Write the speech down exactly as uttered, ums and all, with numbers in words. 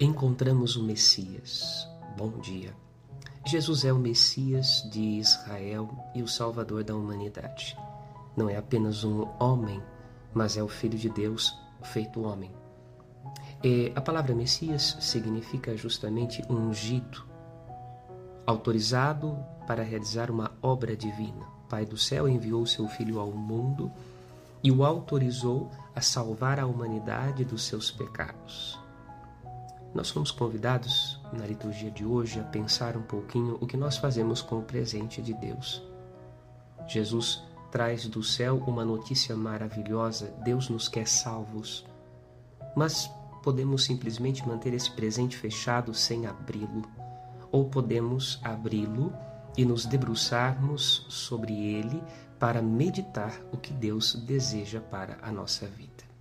encontramos o Messias. Bom dia. Jesus é o Messias de Israel e o Salvador da humanidade. Não é apenas um homem, mas é o Filho de Deus feito homem. E a palavra Messias significa justamente ungido, autorizado para realizar uma obra divina. O Pai do céu enviou seu Filho ao mundo e o autorizou a salvar a humanidade dos seus pecados. Nós fomos convidados na liturgia de hoje a pensar um pouquinho o que nós fazemos com o presente de Deus. Jesus traz do céu uma notícia maravilhosa, Deus nos quer salvos, mas podemos simplesmente manter esse presente fechado sem abri-lo, ou podemos abri-lo e nos debruçarmos sobre ele para meditar o que Deus deseja para a nossa vida.